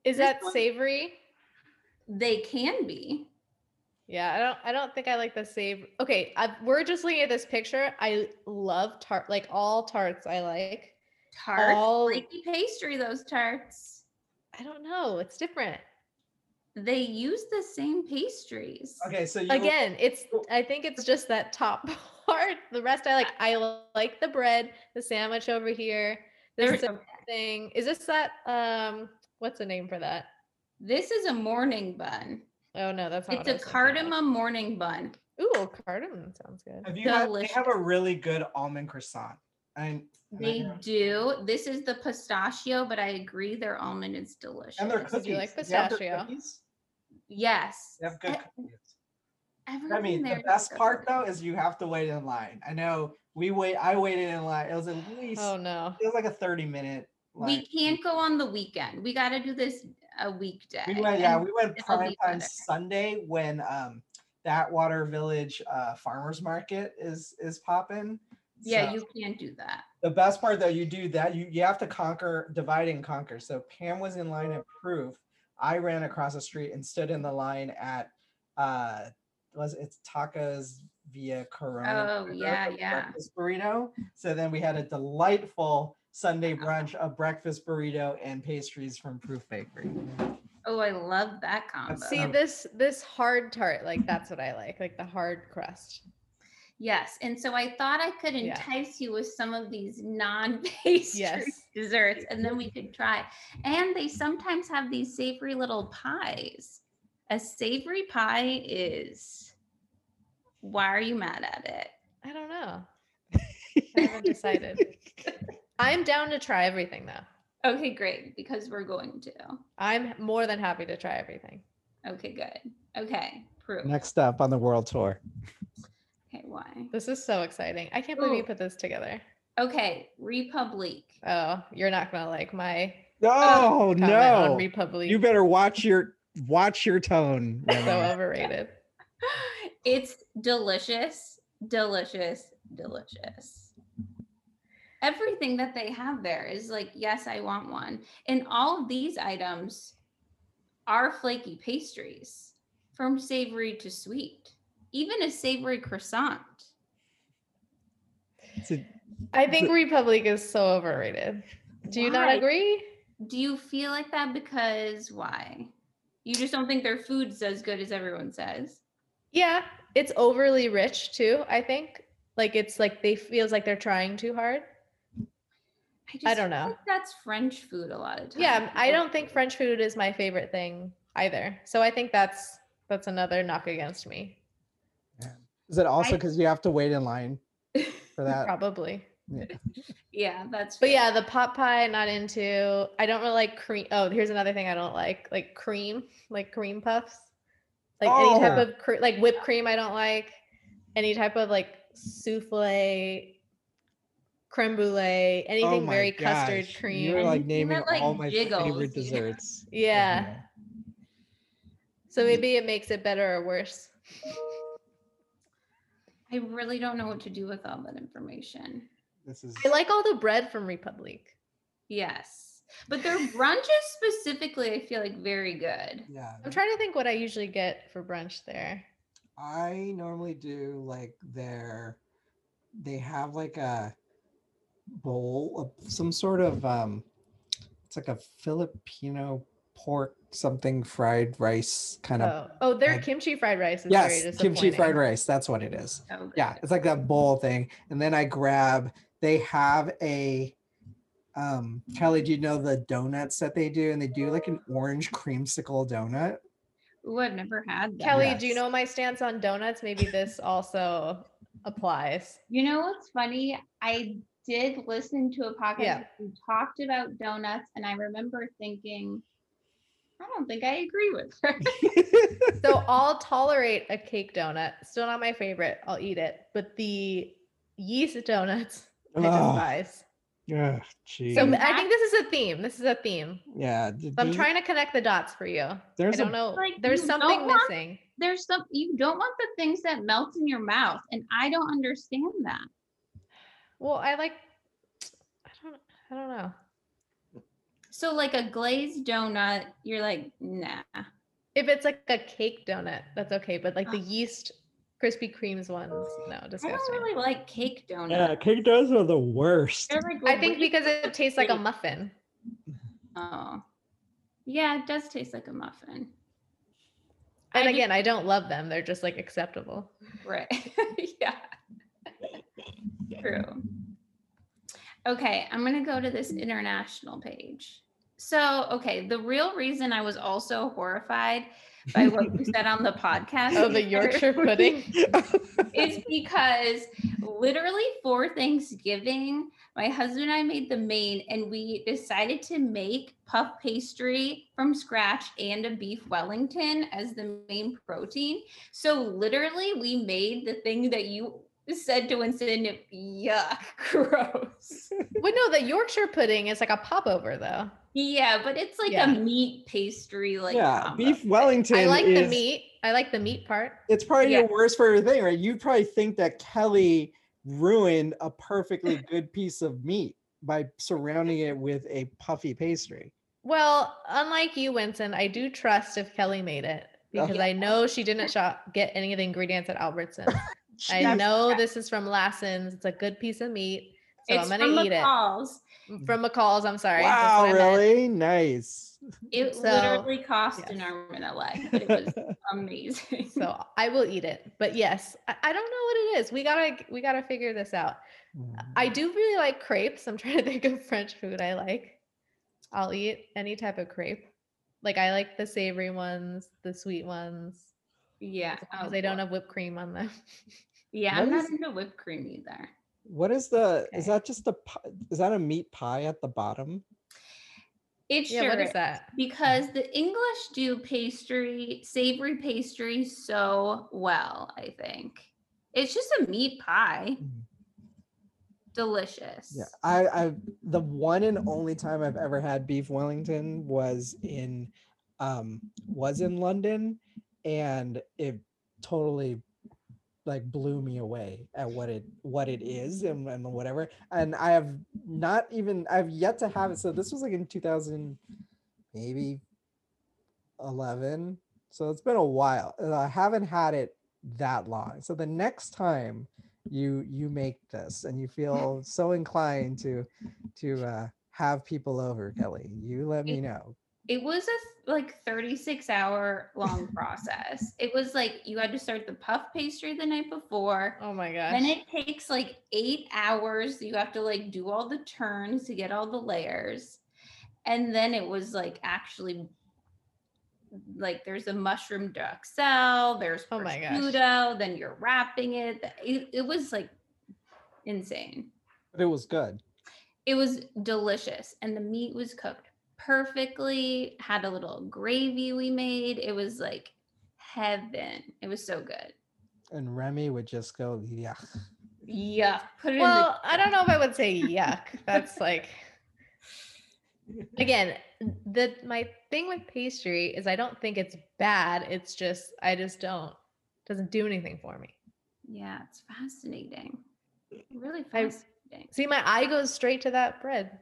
Is that savory? They can be. Yeah, I don't I don't think I like the save. Okay, I, we're just looking at this picture. I love tart, like all tarts I like. Tarts? All... Flaky pastry, those tarts. I don't know. It's different. They use the same pastries. Okay, so you again, it's I think it's just that top part. The rest I like. I like the bread, the sandwich over here. This is thing. Is this that um what's the name for that? This is a morning bun. Oh no, that's not. It's a cardamom morning bun. Ooh, cardamom sounds good. Have you had, they have a really good almond croissant. I, they I do. This is the pistachio, but I agree their almond is delicious. And their cookies. Do you like pistachio? Yes. They have good cookies. I mean, the best part though is you have to wait in line. I know we wait. I waited in line. It was at least. Oh no. It was like a thirty minute line. We can't go on the weekend. We got to do this a weekday. We went. Yeah, we went prime time Sunday when um that Water Village uh, farmers market is is popping. Yeah, so, you can't do that. The best part though, you do that, you, you have to conquer, divide and conquer. So Pam was in line at Proof. I ran across the street and stood in the line at, uh, was it Tacos Via Corona? Oh, yeah, yeah. Breakfast burrito. So then we had a delightful Sunday brunch, a breakfast burrito and pastries from Proof Bakery. Oh, I love that combo. See, this this hard tart, like that's what I like, like the hard crust. Yes, and so I thought I could entice yeah. you with some of these non-pastry yes. desserts, and then we could try. And they sometimes have these savory little pies. A savory pie is, why are you mad at it? I don't know. I haven't decided. I'm down to try everything, though. Okay, great, because we're going to. I'm more than happy to try everything. Okay, good. Okay, Proof. Next up on the world tour. Okay, why? This is so exciting. I can't believe Ooh. you put this together. Okay, République. Oh, you're not gonna like my oh, no no République. You better watch your watch your tone. So overrated. It's delicious, delicious, delicious. Everything that they have there is like, yes, I want one. And all of these items are flaky pastries from savory to sweet. Even a savory croissant. A, I think République is so overrated. Do you why? not agree? Do you feel like that because why? You just don't think their food's as good as everyone says? Yeah, it's overly rich too, I think. Like it's like they feels like they're trying too hard. I, just I don't know. Like that's French food a lot of times. Yeah, I don't think French food is my favorite thing either. So I think that's that's another knock against me. Is it also because you have to wait in line for that? Probably. Yeah, yeah that's true. But yeah, the pot pie, not into. I don't really like cream. Oh, here's another thing I don't like, like cream, like cream puffs. Like oh. any type of cr- like whipped cream, I don't like. Any type of like souffle, creme brulee, anything oh very gosh. custard cream. You're like naming meant, like, all my jiggles, favorite desserts. Yeah. yeah. So maybe it makes it better or worse. I really don't know what to do with all that information. This is. I like all the bread from République. Yes, but their brunches specifically, I feel like very good. Yeah. I'm trying to think what I usually get for brunch there. I normally do like their, they have like a bowl of some sort of, um, it's like a Filipino pork something fried rice kind of. Oh, oh their like, kimchi fried rice is yes, very disappointing. Kimchi fried rice, that's what it is. Oh, yeah, it's like that bowl thing. And then I grab, they have a, um, Kelly, do you know the donuts that they do? And they do like an orange creamsicle donut. Ooh, I've never had that. Kelly, yes. Do you know my stance on donuts? Maybe this also applies. You know what's funny? I did listen to a podcast yeah. who talked about donuts, and I remember thinking, I don't think I agree with her. So I'll tolerate a cake donut. Still not my favorite. I'll eat it. But the yeast donuts, oh. I despise. Yeah, geez. So I think this is a theme. This is a theme. Yeah. So I'm trying to connect the dots for you. There's I don't a, know. Like, there's something want, missing. There's some. You don't want the things that melt in your mouth, and I don't understand that. Well, I like. I don't. I don't know. So, like a glazed donut, you're like, nah. If it's like a cake donut, that's okay. But like oh. the yeast. Krispy Kreme's ones, no, disgusting. I don't really like cake donuts. Yeah, cake donuts are the worst. I think because it tastes like a muffin. Oh. Yeah, it does taste like a muffin. And I again, do- I don't love them. They're just like acceptable. Right. Yeah. True. Okay, I'm going to go to this international page. So, okay, the real reason I was also horrified by what you said on the podcast. Oh, the Yorkshire pudding. It's because literally for Thanksgiving, my husband and I made the main, and we decided to make puff pastry from scratch and a beef Wellington as the main protein. So literally we made the thing that you said to Winston, yuck, gross. Well, no, the Yorkshire pudding is like a popover though. Yeah, but it's like yeah. a meat pastry, like yeah, combo. Beef Wellington. I like is, the meat. I like the meat part. It's probably yeah. your worst favorite thing, right? You probably think that Kelly ruined a perfectly good piece of meat by surrounding it with a puffy pastry. Well, unlike you, Winston, I do trust if Kelly made it because okay. I know she didn't shop, get any of the ingredients at Albertsons. I know this is from Lassen's. It's a good piece of meat, so it's I'm gonna eat McCall's. it. From McCall's, I'm sorry. Wow, really? Nice. It so, literally cost yes. an arm and a leg, but it was amazing. So I will eat it. But yes, I, I don't know what it is. We gotta we gotta figure this out. I do really like crepes. I'm trying to think of French food I like. I'll eat any type of crepe. Like I like the savory ones, the sweet ones. Yeah. Because oh, they don't have whipped cream on them. Yeah, what I'm is- not into whipped cream either. What is the, okay. is that just the, is that a meat pie at the bottom? It sure yeah, what is that? Because the English do pastry, savory pastry so well, I think. It's just a meat pie. Delicious. Yeah, I, I, the one and only time I've ever had beef Wellington was in, um, was in London, and it totally like blew me away at what it what it is and, and whatever. And I have not even I've yet to have it. So this was like in two thousand, maybe eleven. So it's been a while. And I haven't had it that long. So the next time you you make this and you feel so inclined to to uh, have people over, Kelly, you let me know. It was a like thirty-six hour long process. It was like you had to start the puff pastry the night before. Oh my gosh. Then it takes like eight hours. You have to like do all the turns to get all the layers. And then it was like actually like there's a mushroom duxelle, there's oh my prosciutto, then you're wrapping it. it. It was like insane. But it was good. It was delicious. And the meat was cooked perfectly, had a little gravy we made. It was like heaven. It was so good. And Remy would just go, yuck. Yuck. Put it well, in the- I don't know if I would say yuck. That's like, again, the my thing with pastry is I don't think it's bad. It's just, I just don't, doesn't do anything for me. Yeah, it's fascinating. Really fascinating. I, see, my eye goes straight to that bread.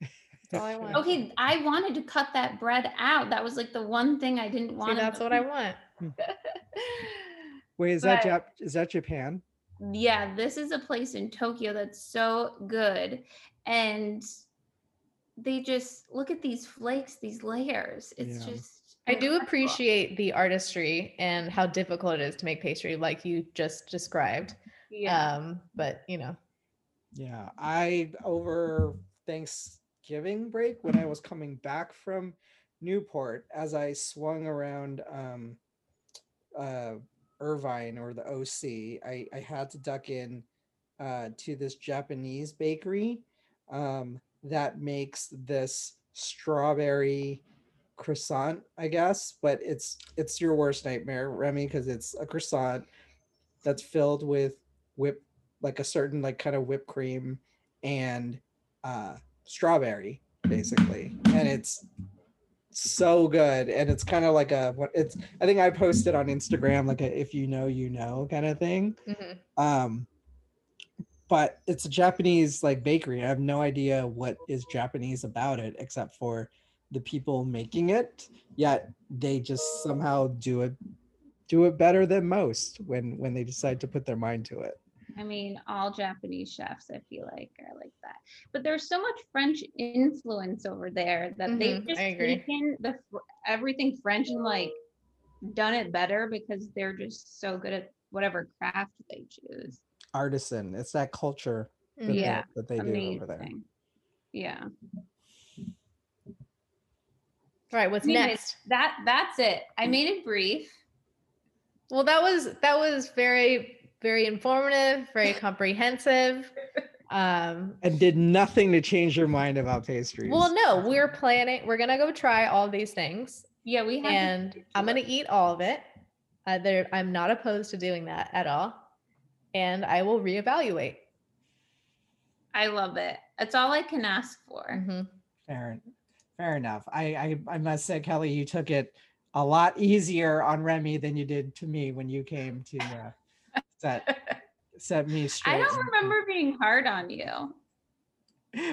That's all I want. Okay, I wanted to cut that bread out. That was like the one thing I didn't want. See, that's what I want. Wait, is but, that Jap- is that Japan? Yeah, this is a place in Tokyo that's so good. And they just look at these flakes, these layers. It's yeah. just I do appreciate the artistry and how difficult it is to make pastry like you just described. Yeah. Um, but you know. Yeah, I over Thanksgiving break when I was coming back from Newport, as I swung around um uh Irvine or the O C, I, I had to duck in uh, to this Japanese bakery um, that makes this strawberry croissant, I guess, but it's it's your worst nightmare, Remy, because it's a croissant that's filled with whip, like a certain like kind of whipped cream and uh, strawberry, basically, and it's so good. And it's kind of like a what it's I think I posted on Instagram like a if you know you know kind of thing. Mm-hmm. Um but it's a Japanese like bakery. I have no idea what is Japanese about it except for the people making it, yet they just somehow do it do it better than most when when they decide to put their mind to it. I mean, all Japanese chefs, I feel like, are like that. But there's so much French influence over there that mm-hmm, they've just taken the everything French and like done it better because they're just so good at whatever craft they choose. Artisan, it's that culture that yeah, they, that they do over there. Yeah. All right, what's Anyways, next? That that's it. I made it brief. Well, that was that was very. Very informative, very comprehensive. Um, and did nothing to change your mind about pastries. Well, no, we're planning. We're going to go try all these things. Yeah, we have. And to I'm going to eat all of it. Uh, there, I'm not opposed to doing that at all. And I will reevaluate. I love it. That's all I can ask for. Mm-hmm. Fair, fair enough. I, I, I must say, Kelly, you took it a lot easier on Remy than you did to me when you came to... Uh, Set, set me straight. I don't remember being hard on you.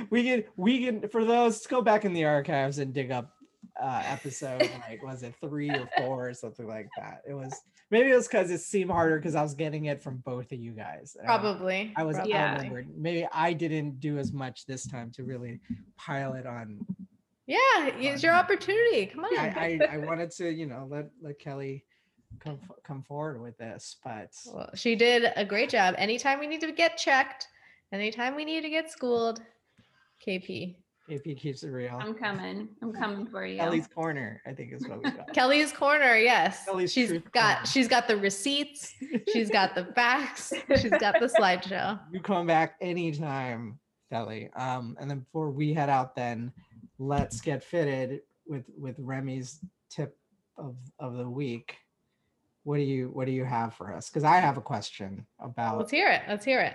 We can, we can, for those, go back in the archives and dig up uh, episode, like, was it three or four or something like that? It was, maybe it was because it seemed harder because I was getting it from both of you guys. Probably. I was outnumbered. Yeah. Maybe I didn't do as much this time to really pile it on. Yeah, use your opportunity. Come on. I, I, I wanted to, you know, let, let Kelly... Come, come forward with this, but well, she did a great job. Anytime we need to get checked, anytime we need to get schooled, K P K P keeps it real. I'm coming. I'm coming for you. Kelley's Korner, I think is what we got. Kelley's Korner, yes. Kelley's she's got corner. She's got the receipts. She's got the facts. She's got the slideshow. You come back anytime, Kelly. Um, and then before we head out, then let's get fitted with with Remy's tip of of the week. What do you what do you have for us? Because I have a question about. Let's hear it. Let's hear it.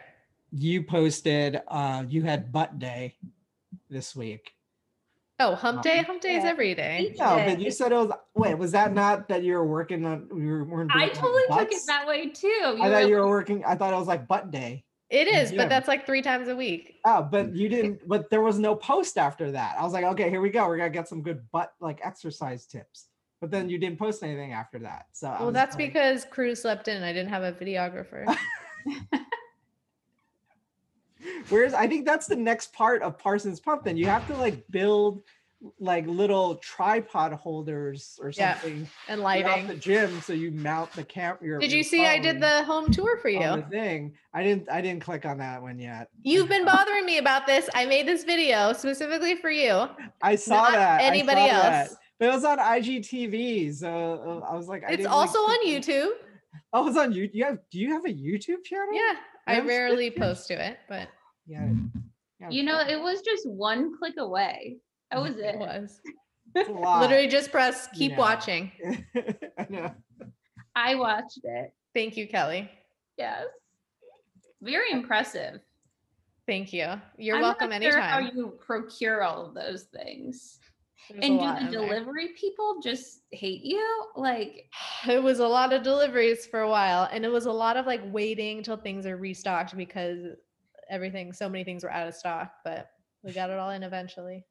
You posted. Uh, you had butt day this week. Oh, hump day. Um, hump day yeah. is every day. No, but you said it was. Wait, was that not that you were working on? We were. Weren't I totally took it that way too. You I thought you were working. I thought it was like butt day. It is, but that's like three times a week. Oh, but you didn't. But there was no post after that. I was like, okay, here we go. We're gonna get some good butt like exercise tips. But then you didn't post anything after that. So well, that's like, because crew slept in and I didn't have a videographer. Whereas I think that's the next part of Parsons Pump. Then you have to like build like little tripod holders or something. Yeah, and lighting. The gym, so you mount the camp. Your, did you your see I did the home tour for you? The thing. I didn't. I didn't click on that one yet. You've been bothering me about this. I made this video specifically for you. I saw Not that. Anybody I saw else? That. But it was on I G T V, so I was like, I it's didn't also like- on YouTube. Oh, it's on YouTube. You have? Do you have a YouTube channel? Yeah, I, I rarely post to it, but yeah, yeah. You know, it was just one click away. That was it. It was. Literally, just press keep yeah. watching. I know. I watched it. Thank you, Kelly. Yes. Very impressive. Thank you. You're I'm welcome not sure anytime. How you procure all of those things. There's and do the delivery there. People just hate you? Like, it was a lot of deliveries for a while, and it was a lot of like waiting till things are restocked because everything, so many things were out of stock, but we got it all in eventually.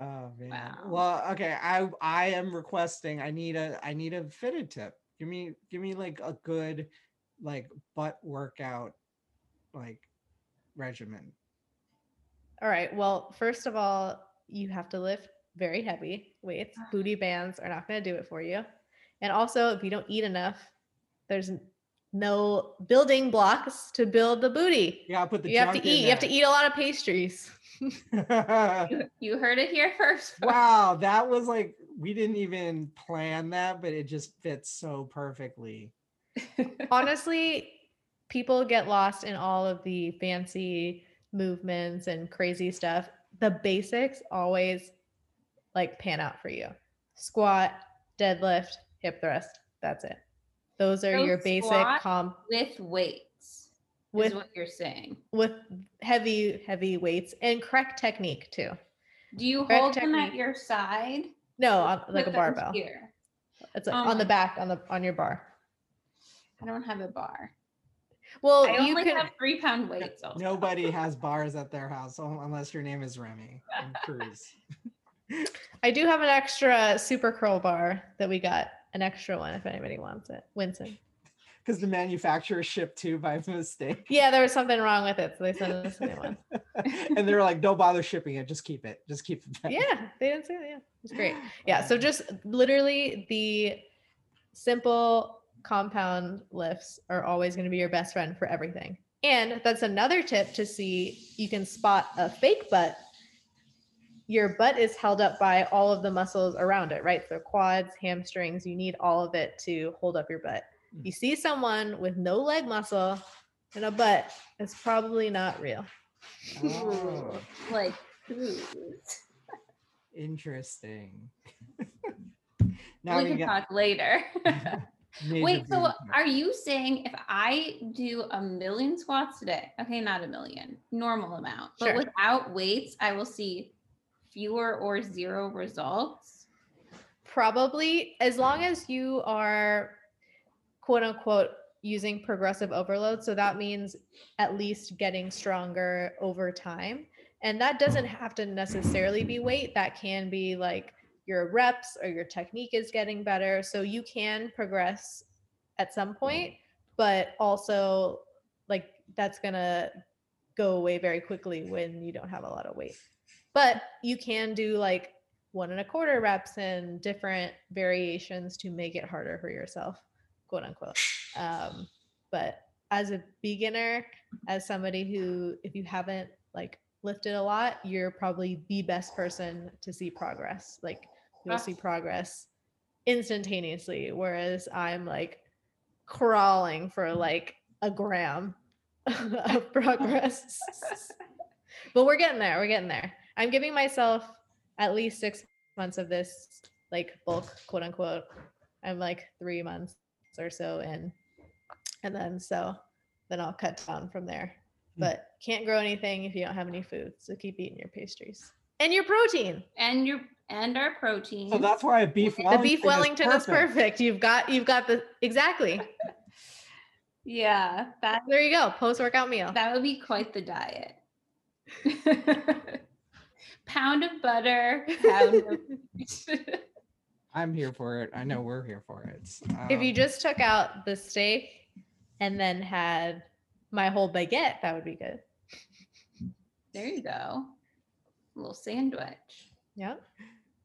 Oh man. Wow. Well, okay. I I am requesting. I need a I need a fitted tip. Give me give me like a good like butt workout like regimen. All right. Well, first of all, you have to lift very heavy weights. Booty bands are not going to do it for you. And also, if you don't eat enough, there's no building blocks to build the booty. Yeah, I'll put the you have to eat. There. You have to eat a lot of pastries. you, you heard it here first. Wow, that was like we didn't even plan that, but it just fits so perfectly. Honestly, people get lost in all of the fancy movements and crazy stuff. The basics always like pan out for you. Squat, deadlift, hip thrust. That's it. Those are so your basic comp with weights. With is what you're saying. With heavy, heavy weights and correct technique too. Do you correct hold technique. Them at your side? No, on, like a barbell. Here. It's like um, on the back on the on your bar. I don't have a bar. Well, I you only can have three pound weights. Also. Nobody has bars at their house unless your name is Remy and Cruz. I do have an extra super curl bar that we got, an extra one if anybody wants it. Winston. Because the manufacturer shipped two by mistake. Yeah, there was something wrong with it, so they sent us a new one. And they were like, "Don't bother shipping it. Just keep it. Just keep it." Back. Yeah, they didn't say that. Yeah, it's great. Yeah, so just literally the simple compound lifts are always going to be your best friend for everything. And that's another tip to see. You can spot a fake butt. Your butt is held up by all of the muscles around it, right? So quads, hamstrings, you need all of it to hold up your butt. You see someone with no leg muscle and a butt, it's probably not real. Oh. Like, ooh. Interesting. Now we, we can got... talk later. Wait, so are you saying if I do a million squats today, okay, not a million, normal amount, but sure. without weights, I will see fewer or zero results? Probably, as long as you are quote unquote using progressive overload. So that means at least getting stronger over time. And that doesn't have to necessarily be weight. That can be like your reps or your technique is getting better. So you can progress at some point, but also like that's gonna go away very quickly when you don't have a lot of weight. But you can do like one and a quarter reps and different variations to make it harder for yourself, quote unquote. Um, but as a beginner, as somebody who, if you haven't like lifted a lot, you're probably the best person to see progress. Like you'll see progress instantaneously. Whereas I'm like crawling for like a gram of progress, but we're getting there. We're getting there. I'm giving myself at least six months of this like bulk, quote unquote. I'm like three months or so in. And then so then I'll cut down from there. But can't grow anything if you don't have any food. So keep eating your pastries. And your protein. And your and our protein. So that's why a beef Wellington. The beef Wellington is perfect. Is perfect. You've got you've got the exactly. Yeah. That there you go. Post-workout meal. That would be quite the diet. Pound of butter. Pound of... I'm here for it. I know we're here for it. Um, if you just took out the steak and then had my whole baguette, that would be good. There you go. A little sandwich. Yep.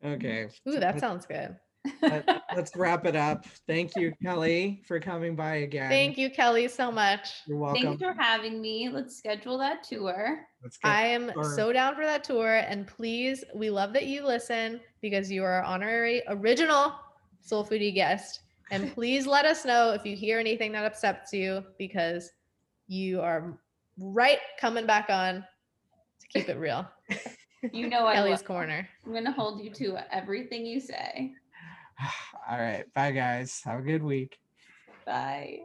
Okay. Ooh, that sounds good. Let, let's wrap it up. Thank you, Kelly, for coming by again. Thank you, Kelly, so much. You're welcome. Thanks for having me. Let's schedule that tour. Let's get I am started. So down for that tour. And please, we love that you listen because you are our honorary original Soul Foodie guest. And please let us know if you hear anything that upsets you because you are right coming back on to keep it real. You know I Kelley's Korner. I'm going to hold you to everything you say. All right. Bye, guys. Have a good week. Bye.